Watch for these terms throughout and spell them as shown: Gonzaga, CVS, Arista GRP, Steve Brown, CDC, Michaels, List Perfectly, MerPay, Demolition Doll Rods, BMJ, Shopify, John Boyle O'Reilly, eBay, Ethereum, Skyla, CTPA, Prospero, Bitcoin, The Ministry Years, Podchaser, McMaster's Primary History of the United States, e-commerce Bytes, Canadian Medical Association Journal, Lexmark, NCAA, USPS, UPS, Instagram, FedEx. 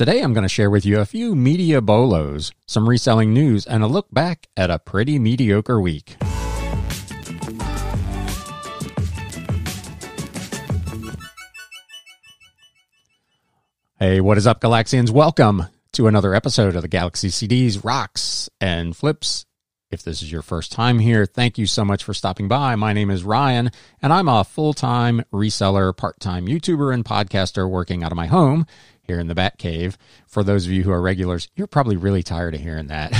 Today, I'm going to share with you a few media bolos, some reselling news, and a look back at a pretty mediocre week. Hey, what is up, Galaxians? Welcome to another episode of the Galaxy CDs Rocks and Flips. If this is your first time here, thank you so much for stopping by. My name is Ryan, and I'm a full-time reseller, part-time YouTuber, and podcaster working out of my home here in the Batcave. For those of you who are regulars, you're probably really tired of hearing that.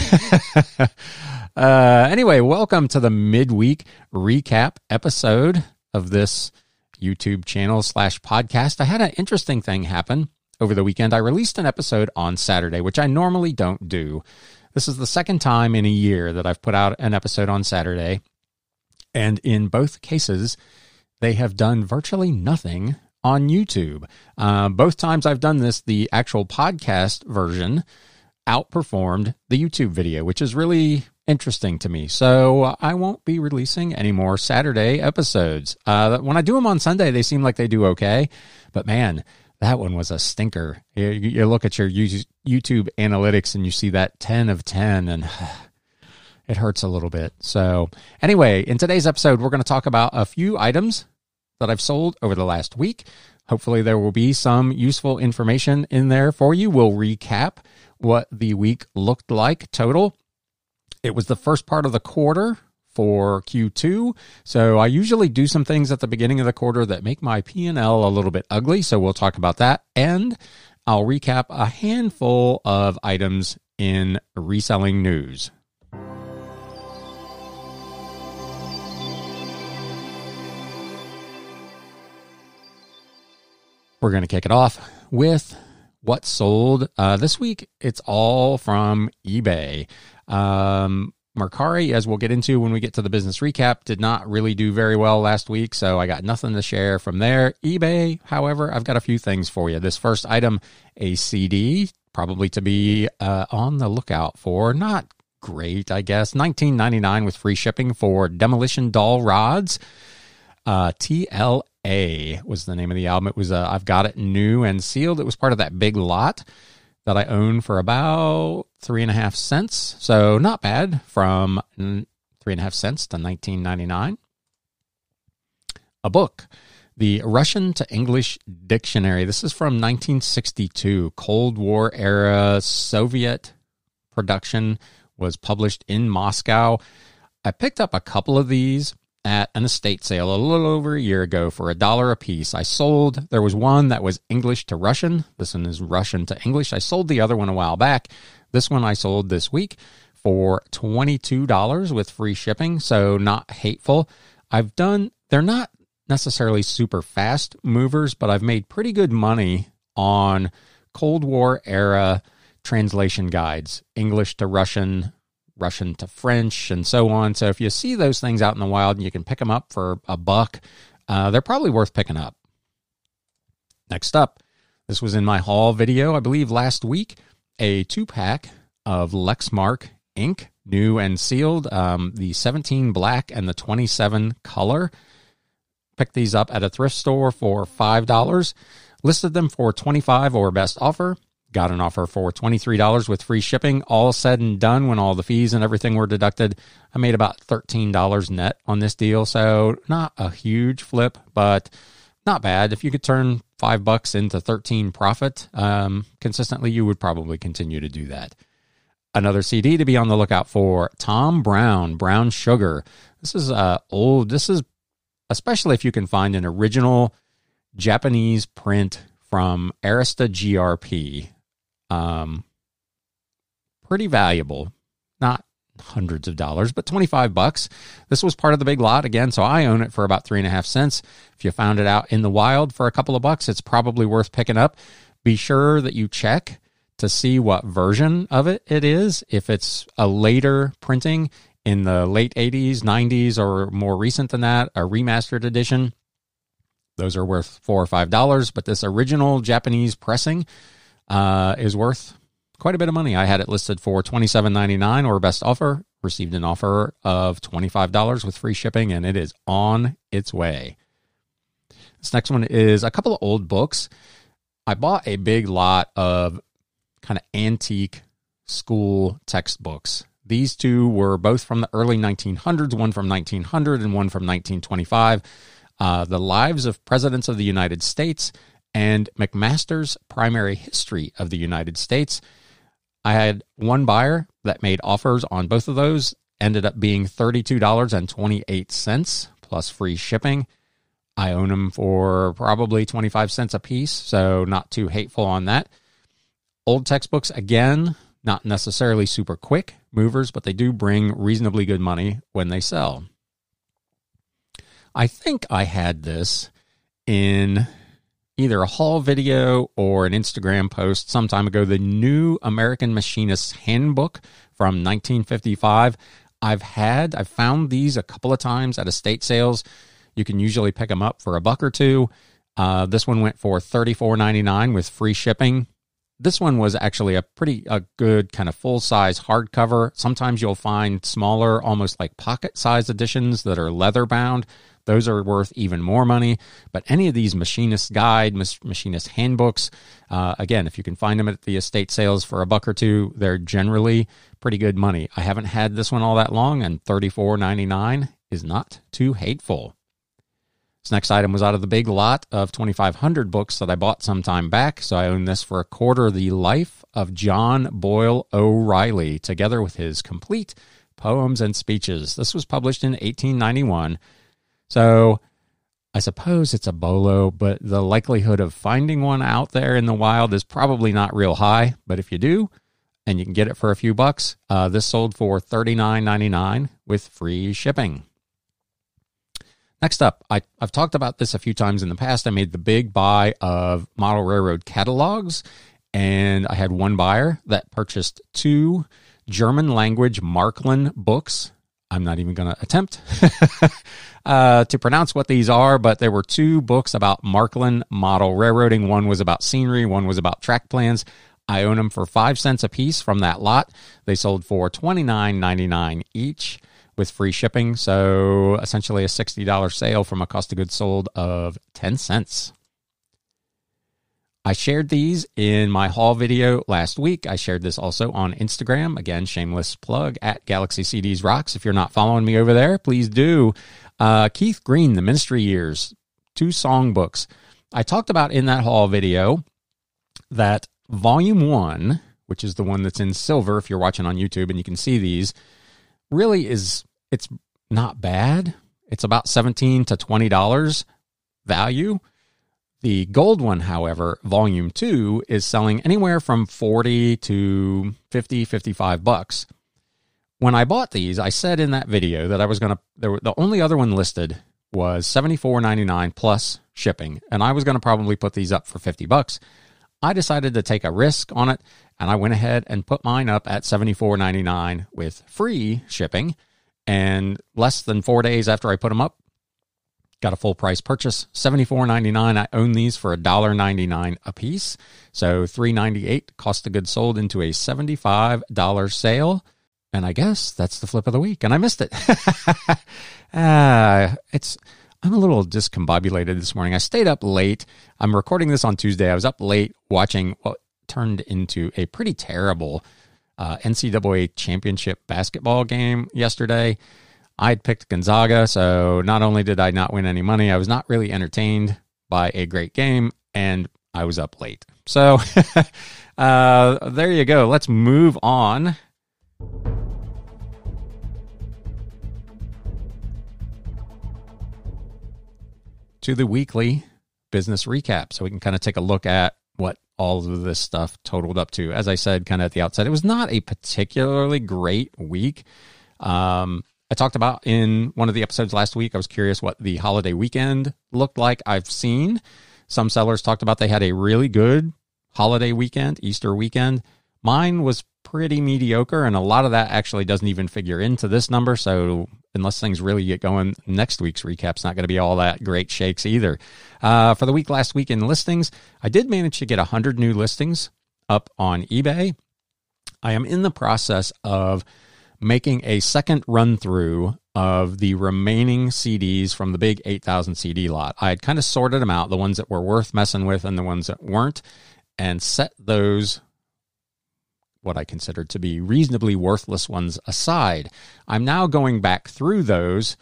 Anyway, welcome to the midweek recap episode of this YouTube channel / podcast. I had an interesting thing happen over the weekend. I released an episode on Saturday, which I normally don't do. This is the second time in a year that I've put out an episode on Saturday, and in both cases, they have done virtually nothing on YouTube. Both times I've done this, the actual podcast version outperformed the YouTube video, which is really interesting to me. So I won't be releasing any more Saturday episodes. When I do them on Sunday, they seem like they do okay, but man, that one was a stinker. You look at your YouTube analytics and you see that 10 of 10 and it hurts a little bit. So anyway, in today's episode, we're going to talk about a few items that I've sold over the last week. Hopefully there will be some useful information in there for you. We'll recap what the week looked like total. It was the first part of the quarter for Q2. So I usually do some things at the beginning of the quarter that make my P&L a little bit ugly. So we'll talk about that. And I'll recap a handful of items in reselling news. We're going to kick it off with what sold this week. It's all from eBay. Mercari, as we'll get into when we get to the business recap, did not really do very well last week, so I got nothing to share from there. eBay, however, I've got a few things for you. This first item, a CD, probably to be on the lookout for. Not great, I guess. $19.99 with free shipping for Demolition Doll Rods. TLA was the name of the album. It was I've Got It New and Sealed. It was part of that big lot that I own for about 3.5 cents. So not bad, from 3.5 cents to $19.99. A book, The Russian to English Dictionary. This is from 1962. Cold War era Soviet production, was published in Moscow. I picked up a couple of these at an estate sale a little over a year ago for $1 a piece. I sold, there was one that was English to Russian. This one is Russian to English. I sold the other one a while back. This one I sold this week for $22 with free shipping, so not hateful. They're not necessarily super fast movers, but I've made pretty good money on Cold War era translation guides, English to Russian, Russian to French, and so on. So if you see those things out in the wild and you can pick them up for $1, they're probably worth picking up. Next up, this was in my haul video, I believe, last week, a 2-pack of Lexmark ink, new and sealed, the 17 black and the 27 color. Picked these up at a thrift store for $5. Listed them for $25 or best offer. Got an offer for $23 with free shipping. All said and done, when all the fees and everything were deducted, I made about $13 net on this deal. So not a huge flip, but not bad. If you could turn $5 into $13 profit consistently, you would probably continue to do that. Another CD to be on the lookout for, Tom Brown, Brown Sugar. This is old. This is, especially if you can find an original Japanese print from Arista GRP. Pretty valuable, not hundreds of dollars, but $25. This was part of the big lot again, so I own it for about 3.5 cents. If you found it out in the wild for a couple of bucks, it's probably worth picking up. Be sure that you check to see what version of it is. If it's a later printing in the late 80s, 90s, or more recent than that, a remastered edition, those are worth $4 or $5, but this original Japanese pressing is worth quite a bit of money. I had it listed for $27.99 or best offer, received an offer of $25 with free shipping, and it is on its way. This next one is a couple of old books. I bought a big lot of kind of antique school textbooks. These two were both from the early 1900s, one from 1900 and one from 1925. The Lives of Presidents of the United States and McMaster's Primary History of the United States. I had one buyer that made offers on both of those, ended up being $32.28 plus free shipping. I own them for probably 25 cents a piece, so not too hateful on that. Old textbooks, again, not necessarily super quick movers, but they do bring reasonably good money when they sell. I think I had this in either a haul video or an Instagram post some time ago, the New American Machinist's Handbook from 1955. I've found these a couple of times at estate sales. You can usually pick them up for a buck or two. This one went for $34.99 with free shipping. This one was actually a good kind of full-size hardcover. Sometimes you'll find smaller, almost like pocket-sized editions that are leather-bound. Those are worth even more money. But any of these machinist guide, machinist handbooks, again, if you can find them at the estate sales for a buck or two, they're generally pretty good money. I haven't had this one all that long, and $34.99 is not too hateful. This next item was out of the big lot of 2,500 books that I bought some time back, so I own this for a quarter, The Life of John Boyle O'Reilly, together with his complete poems and speeches. This was published in 1891, so I suppose it's a bolo, but the likelihood of finding one out there in the wild is probably not real high, but if you do, and you can get it for a few bucks, this sold for $39.99 with free shipping. Next up, I've talked about this a few times in the past. I made the big buy of model railroad catalogs, and I had one buyer that purchased two German-language Marklin books. I'm not even going to attempt to pronounce what these are, but there were two books about Marklin model railroading. One was about scenery. One was about track plans. I own them for 5 cents a piece from that lot. They sold for $29.99 each, with free shipping, so essentially a $60 sale from a cost of goods sold of 10 cents. I shared these in my haul video last week. I shared this also on Instagram. Again, shameless plug, at Galaxy CDs Rocks. If you're not following me over there, please do. Keith Green, The Ministry Years, two songbooks. I talked about in that haul video that Volume 1, which is the one that's in silver if you're watching on YouTube and you can see these, really is... It's not bad. It's about $17 to $20 value. The gold one, however, Volume 2, is selling anywhere from $40 to $50, $55. When I bought these, I said in that video that I was going to... The only other one listed was $74.99 plus shipping, and I was going to probably put these up for $50. I decided to take a risk on it, and I went ahead and put mine up at $74.99 with free shipping. And less than 4 days after I put them up, got a full price purchase, $74.99. I own these for $1.99 a piece. So $3.98 cost of goods sold into a $75 sale. And I guess that's the flip of the week. And I missed it. I'm a little discombobulated this morning. I stayed up late. I'm recording this on Tuesday. I was up late watching what turned into a pretty terrible NCAA championship basketball game yesterday. I had picked Gonzaga, so not only did I not win any money, I was not really entertained by a great game, and I was up late. So there you go. Let's move on. To the weekly business recap, so we can kind of take a look at what all of this stuff totaled up to. As I said kind of at the outset, it was not a particularly great week. I talked about in one of the episodes last week, I was curious what the holiday weekend looked like. I've seen some sellers talked about they had a really good holiday weekend, Easter weekend. Mine was pretty mediocre, and a lot of that actually doesn't even figure into this number, so unless things really get going, next week's recap's not going to be all that great shakes either. For the week last week in listings, I did manage to get 100 new listings up on eBay. I am in the process of making a second run-through of the remaining CDs from the big 8,000 CD lot. I had kind of sorted them out, the ones that were worth messing with and the ones that weren't, and set those what I considered to be reasonably worthless ones aside. I'm now going back through those.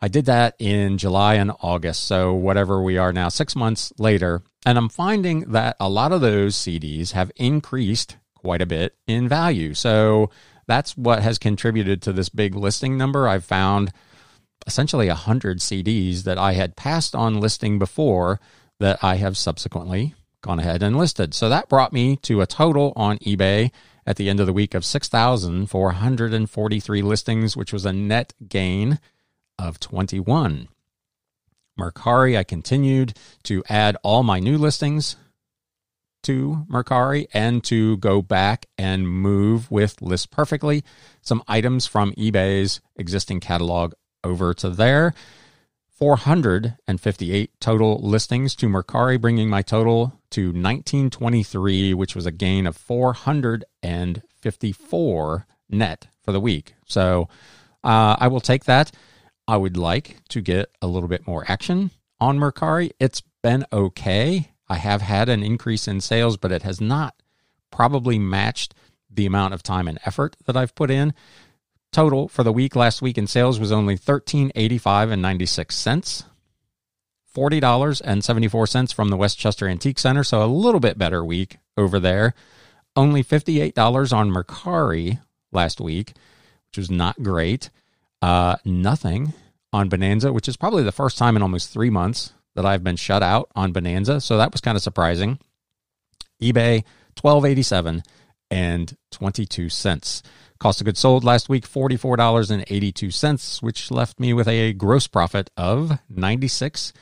I did that in July and August, so whatever we are now, 6 months later, and I'm finding that a lot of those CDs have increased quite a bit in value. So that's what has contributed to this big listing number. I've found essentially 100 CDs that I had passed on listing before that I have subsequently gone ahead and listed. So that brought me to a total on eBay at the end of the week of 6,443 listings, which was a net gain of 21. Mercari, I continued to add all my new listings to Mercari and to go back and move with List Perfectly some items from eBay's existing catalog over to there. 458 total listings to Mercari, bringing my total to 1923, which was a gain of 454 net for the week. So I will take that. I would like to get a little bit more action on Mercari. It's been okay. I have had an increase in sales, but it has not probably matched the amount of time and effort that I've put in. Total for the week last week in sales was only $13.85.96, $40.74 from the Westchester Antique Center, so a little bit better week over there. Only $58 on Mercari last week, which was not great. Nothing on Bonanza, which is probably the first time in almost 3 months that I've been shut out on Bonanza. So that was kind of surprising. eBay, $12.87.22. Cost of goods sold last week, $44.82, which left me with a gross profit of 96.77%,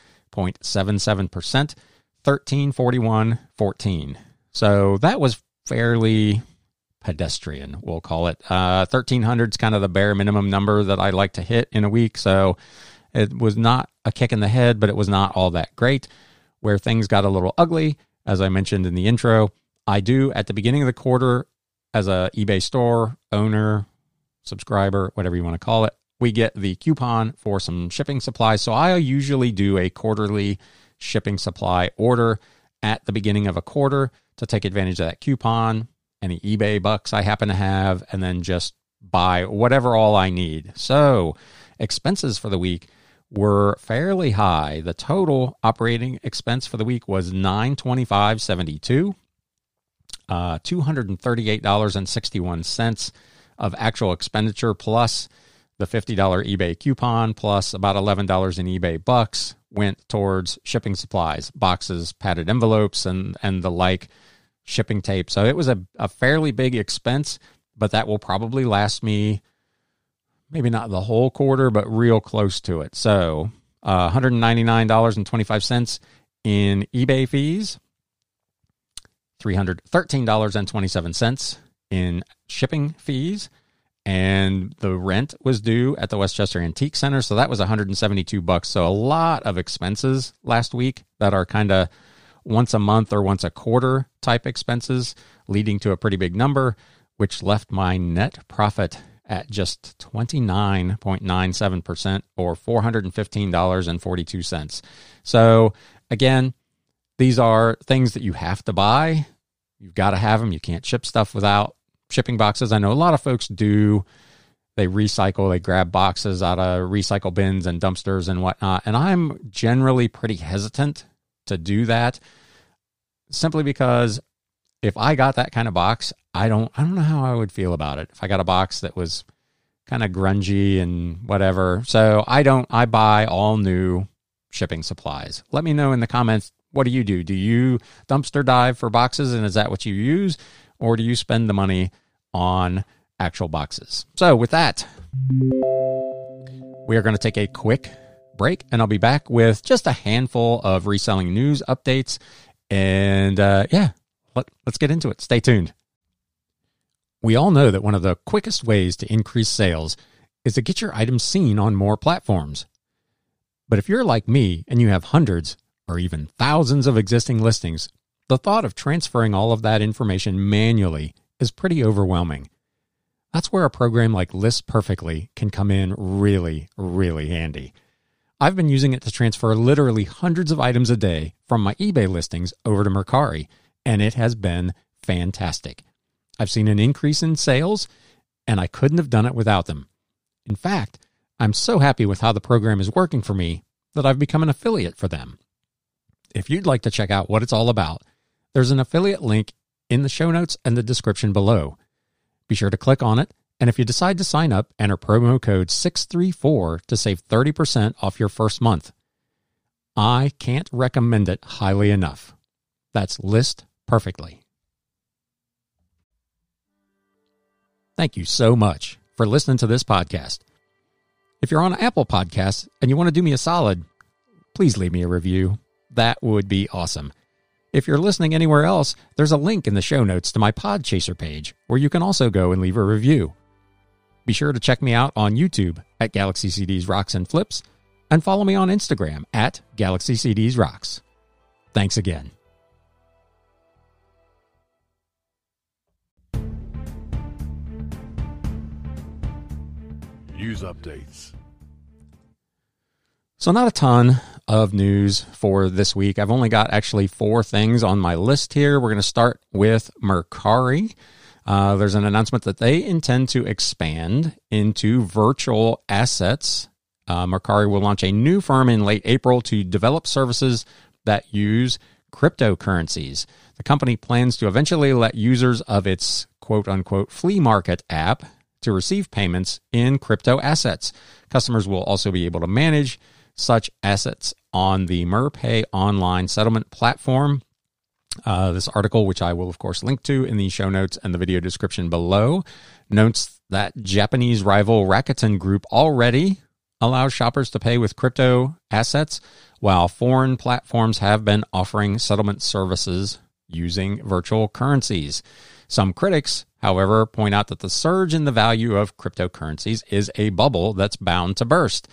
$13.41.14. So that was fairly pedestrian, we'll call it. 1,300 is kind of the bare minimum number that I like to hit in a week, so it was not a kick in the head, but it was not all that great. Where things got a little ugly, as I mentioned in the intro, I do, at the beginning of the quarter, as a eBay store owner, subscriber, whatever you want to call it, we get the coupon for some shipping supplies, so I usually do a quarterly shipping supply order at the beginning of a quarter to take advantage of that coupon, any eBay bucks I happen to have, and then just buy whatever all I need. So expenses for the week were fairly high. The total operating expense for the week was $925.72, $238.61 of actual expenditure, plus the $50 eBay coupon, plus about $11 in eBay bucks went towards shipping supplies, boxes, padded envelopes, and the like, shipping tape. So it was a fairly big expense, but that will probably last me maybe not the whole quarter, but real close to it. So $199.25 in eBay fees, $313.27 in shipping fees, and the rent was due at the Westchester Antique Center, so that was $172. So a lot of expenses last week that are kind of once a month or once a quarter type expenses, leading to a pretty big number, which left my net profit at just 29.97%, or $415.42. So again, these are things that you have to buy. You've got to have them. You can't ship stuff without shipping boxes. I know a lot of folks do. They recycle, they grab boxes out of recycle bins and dumpsters and whatnot. And I'm generally pretty hesitant to do that, simply because if I got that kind of box, I don't know how I would feel about it. If I got a box that was kind of grungy and whatever. So I buy all new shipping supplies. Let me know in the comments, what do you do? Do you dumpster dive for boxes, and is that what you use? Or do you spend the money on actual boxes? So with that, we are going to take a quick break, and I'll be back with just a handful of reselling news updates. And let's get into it. Stay tuned. We all know that one of the quickest ways to increase sales is to get your items seen on more platforms. But if you're like me and you have hundreds or even thousands of existing listings, the thought of transferring all of that information manually is pretty overwhelming. That's where a program like List Perfectly can come in really, really handy. I've been using it to transfer literally hundreds of items a day from my eBay listings over to Mercari, and it has been fantastic. I've seen an increase in sales, and I couldn't have done it without them. In fact, I'm so happy with how the program is working for me that I've become an affiliate for them. If you'd like to check out what it's all about, there's an affiliate link in the show notes and the description below. Be sure to click on it, and if you decide to sign up, enter promo code 634 to save 30% off your first month. I can't recommend it highly enough. That's List Perfectly. Thank you so much for listening to this podcast. If you're on Apple Podcasts and you want to do me a solid, please leave me a review. That would be awesome. If you're listening anywhere else, there's a link in the show notes to my Podchaser page where you can also go and leave a review. Be sure to check me out on YouTube at Galaxy CDs Rocks and Flips and follow me on Instagram at Galaxy CDs Rocks. Thanks again. News updates. So not a ton of news for this week. I've only got actually four things on my list here. We're going to start with Mercari. There's an announcement that they intend to expand into virtual assets. Mercari will launch a new firm in late April to develop services that use cryptocurrencies. The company plans to eventually let users of its quote-unquote flea market app to receive payments in crypto assets. Customers will also be able to manage such assets on the MerPay online settlement platform. This article, which I will, of course, link to in the show notes and the video description below, notes that Japanese rival Rakuten Group already allows shoppers to pay with crypto assets, while foreign platforms have been offering settlement services using virtual currencies. Some critics, however, point out that the surge in the value of cryptocurrencies is a bubble that's bound to burst.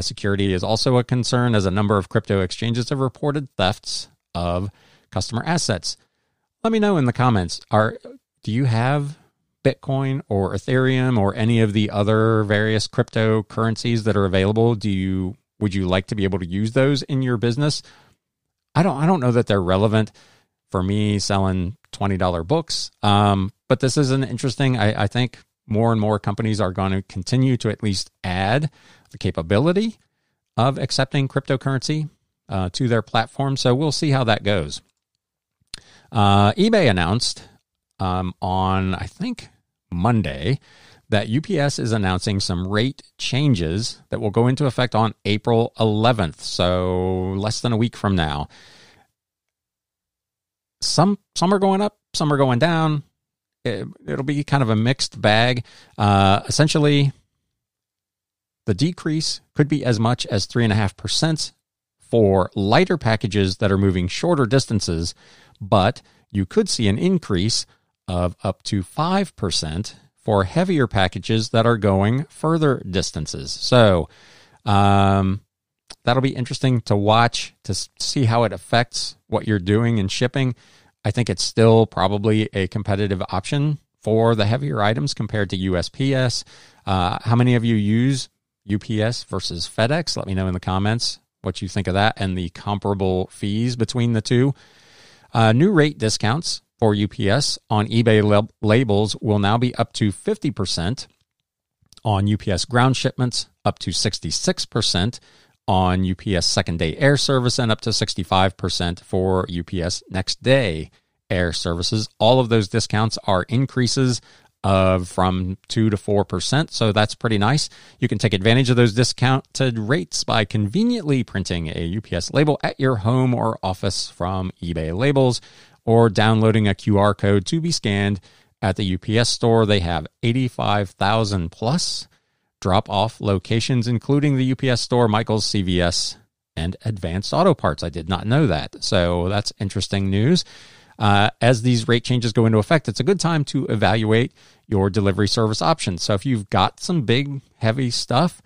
Security is also a concern, as a number of crypto exchanges have reported thefts of customer assets. Let me know in the comments, do you have Bitcoin or Ethereum or any of the other various cryptocurrencies that are available? Would you like to be able to use those in your business? I don't know that they're relevant for me selling $20 books, but this is an interesting, I think more and more companies are going to continue to at least add the capability of accepting cryptocurrency to their platform. So we'll see how that goes. eBay announced on, I think, Monday that UPS is announcing some rate changes that will go into effect on April 11th. So less than a week from now. Some are going up, some are going down. It'll be kind of a mixed bag. Essentially, the decrease could be as much as 3.5% for lighter packages that are moving shorter distances, but you could see an increase of up to 5% for heavier packages that are going further distances. So that'll be interesting to watch, to see how it affects what you're doing in shipping. I think it's still probably a competitive option for the heavier items compared to USPS. How many of you use UPS versus FedEx? Let me know in the comments what you think of that and the comparable fees between the two. New rate discounts for UPS on eBay labels will now be up to 50%, on UPS ground shipments up to 66%, on UPS second-day air service, and up to 65% for UPS next-day air services. All of those discounts are increases of from 2 to 4%, so that's pretty nice. You can take advantage of those discounted rates by conveniently printing a UPS label at your home or office from eBay labels, or downloading a QR code to be scanned at the UPS store. They have 85,000-plus drop-off locations, including the UPS store, Michaels, CVS, and Advanced Auto Parts. I did not know that, so that's interesting news. As these rate changes go into effect, it's a good time to evaluate your delivery service options. So if you've got some big, heavy stuff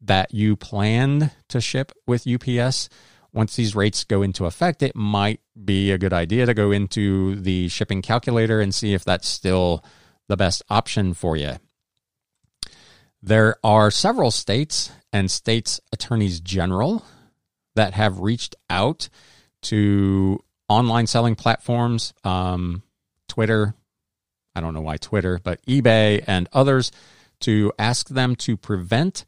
that you planned to ship with UPS, once these rates go into effect, it might be a good idea to go into the shipping calculator and see if that's still the best option for you. There are several states and states' attorneys general that have reached out to online selling platforms, Twitter, I don't know why Twitter, but eBay and others to ask them to prevent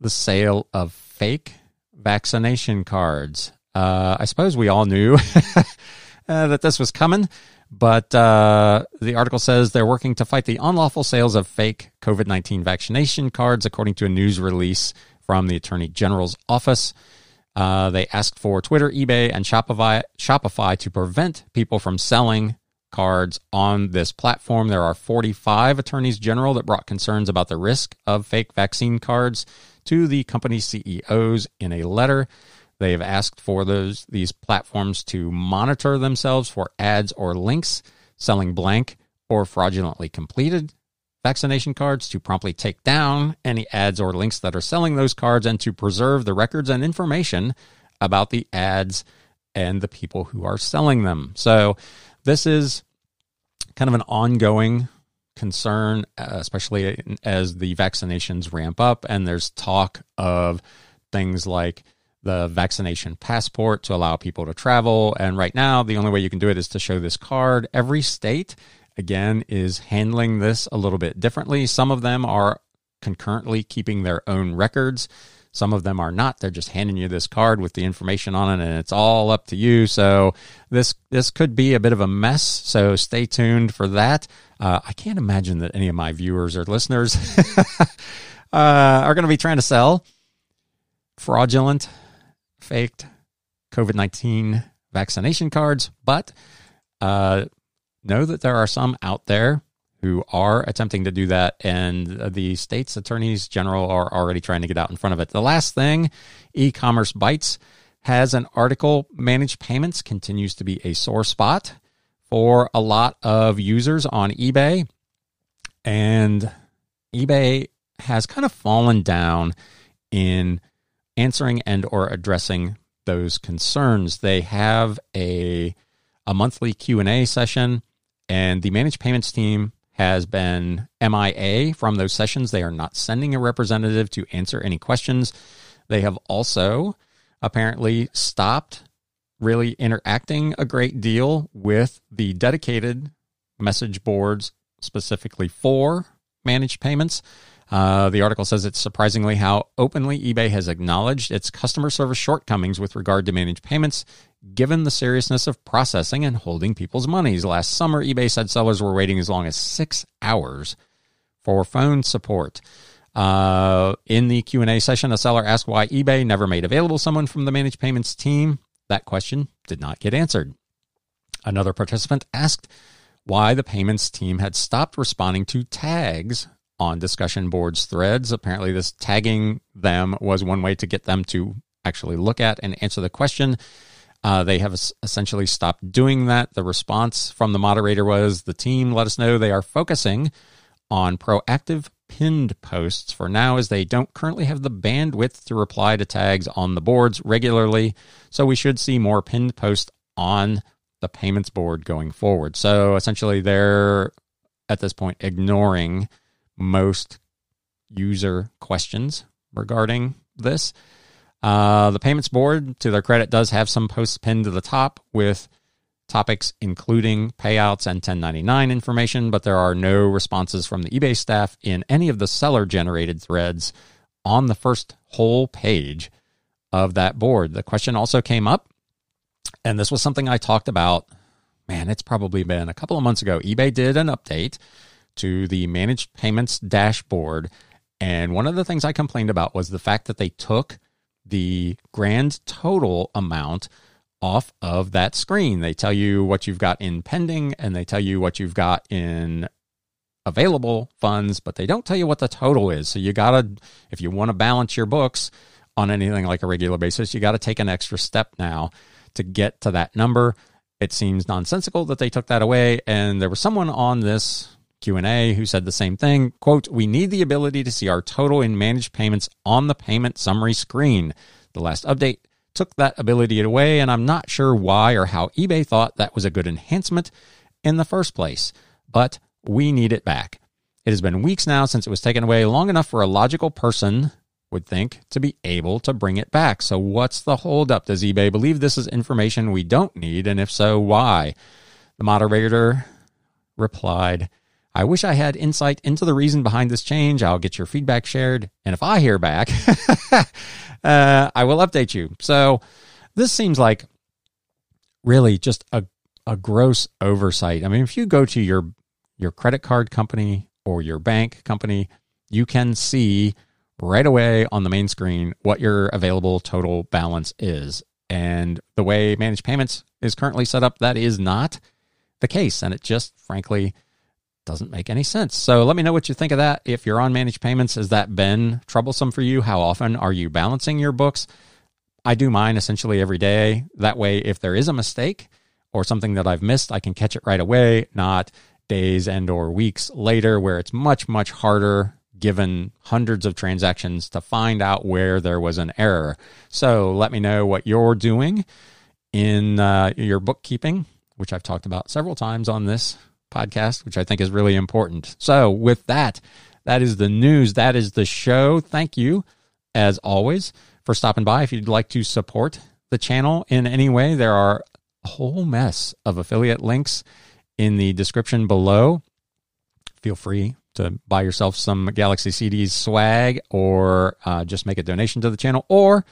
the sale of fake vaccination cards. I suppose we all knew that this was coming, but the article says they're working to fight the unlawful sales of fake COVID-19 vaccination cards, according to a news release from the Attorney General's office. They asked for Twitter, eBay, and Shopify to prevent people from selling cards on this platform. There are 45 attorneys general that brought concerns about the risk of fake vaccine cards to the company's CEOs in a letter. They've asked for these platforms to monitor themselves for ads or links selling blank or fraudulently completed vaccination cards, to promptly take down any ads or links that are selling those cards, and to preserve the records and information about the ads and the people who are selling them. So this is kind of an ongoing concern, especially as the vaccinations ramp up, and there's talk of things like the vaccination passport to allow people to travel. And right now, the only way you can do it is to show this card. Every state, again, is handling this a little bit differently. Some of them are concurrently keeping their own records. Some of them are not. They're just handing you this card with the information on it, and it's all up to you. So this could be a bit of a mess, so stay tuned for that. I can't imagine that any of my viewers or listeners are going to be trying to sell fraudulent, faked COVID-19 vaccination cards, but know that there are some out there who are attempting to do that, and the state's attorneys general are already trying to get out in front of it. The last thing, e-commerce Bytes has an article. Managed payments continues to be a sore spot for a lot of users on eBay, and eBay has kind of fallen down in answering and or addressing those concerns. They have a monthly Q&A session, and the managed payments team has been MIA from those sessions. They are not sending a representative to answer any questions. They have also apparently stopped really interacting a great deal with the dedicated message boards specifically for managed payments. The article says it's surprisingly how openly eBay has acknowledged its customer service shortcomings with regard to managed payments, given the seriousness of processing and holding people's monies. Last summer, eBay said sellers were waiting as long as 6 hours for phone support. In the Q&A session, a seller asked why eBay never made available someone from the managed payments team. That question did not get answered. Another participant asked why the payments team had stopped responding to tags on discussion boards threads. Apparently, this tagging them was one way to get them to actually look at and answer the question. They have essentially stopped doing that. The response from the moderator was, the team let us know they are focusing on proactive pinned posts for now, as they don't currently have the bandwidth to reply to tags on the boards regularly. So we should see more pinned posts on the payments board going forward. So essentially they're, at this point, ignoring most user questions regarding this. The payments board, to their credit, does have some posts pinned to the top with topics including payouts and 1099 information, but there are no responses from the eBay staff in any of the seller-generated threads on the first whole page of that board. The question also came up, and this was something I talked about, man, it's probably been a couple of months ago. eBay did an update to the managed payments dashboard, and one of the things I complained about was the fact that they took the grand total amount off of that screen. They tell you what you've got in pending, and they tell you what you've got in available funds, but they don't tell you what the total is. So you gotta, if you want to balance your books on anything like a regular basis, you got to take an extra step now to get to that number. It seems nonsensical that they took that away, and there was someone on this Q&A who said the same thing. Quote, we need the ability to see our total in managed payments on the payment summary screen. The last update took that ability away, and I'm not sure why or how eBay thought that was a good enhancement in the first place, but we need it back. It has been weeks now since it was taken away, long enough for a logical person would think to be able to bring it back. So what's the holdup? Does eBay believe this is information we don't need? And if so, why? The moderator replied, I wish I had insight into the reason behind this change. I'll get your feedback shared. And if I hear back, I will update you. So this seems like really just a gross oversight. I mean, if you go to your credit card company or your bank company, you can see right away on the main screen what your available total balance is. And the way managed payments is currently set up, that is not the case. And it just frankly doesn't make any sense. So let me know what you think of that. If you're on managed payments, has that been troublesome for you? How often are you balancing your books? I do mine essentially every day. That way, if there is a mistake or something that I've missed, I can catch it right away, not days and or weeks later where it's much, much harder given hundreds of transactions to find out where there was an error. So let me know what you're doing in your bookkeeping, which I've talked about several times on this podcast, which I think is really important. So with that, that is the news. That is the show. Thank you, as always, for stopping by. If you'd like to support the channel in any way, there are a whole mess of affiliate links in the description below. Feel free to buy yourself some Galaxy CDs swag, or just make a donation to the channel, or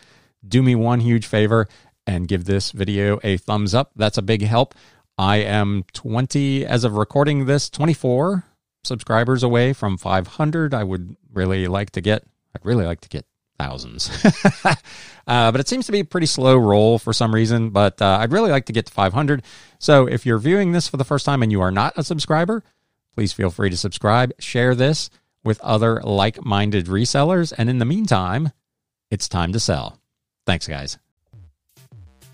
do me one huge favor and give this video a thumbs up. That's a big help. I am 20, as of recording this, 24 subscribers away from 500. I would really like to get, I'd really like to get thousands, but it seems to be a pretty slow roll for some reason, but I'd really like to get to 500. So if you're viewing this for the first time and you are not a subscriber, please feel free to subscribe, share this with other like-minded resellers, and in the meantime, it's time to sell. Thanks, guys.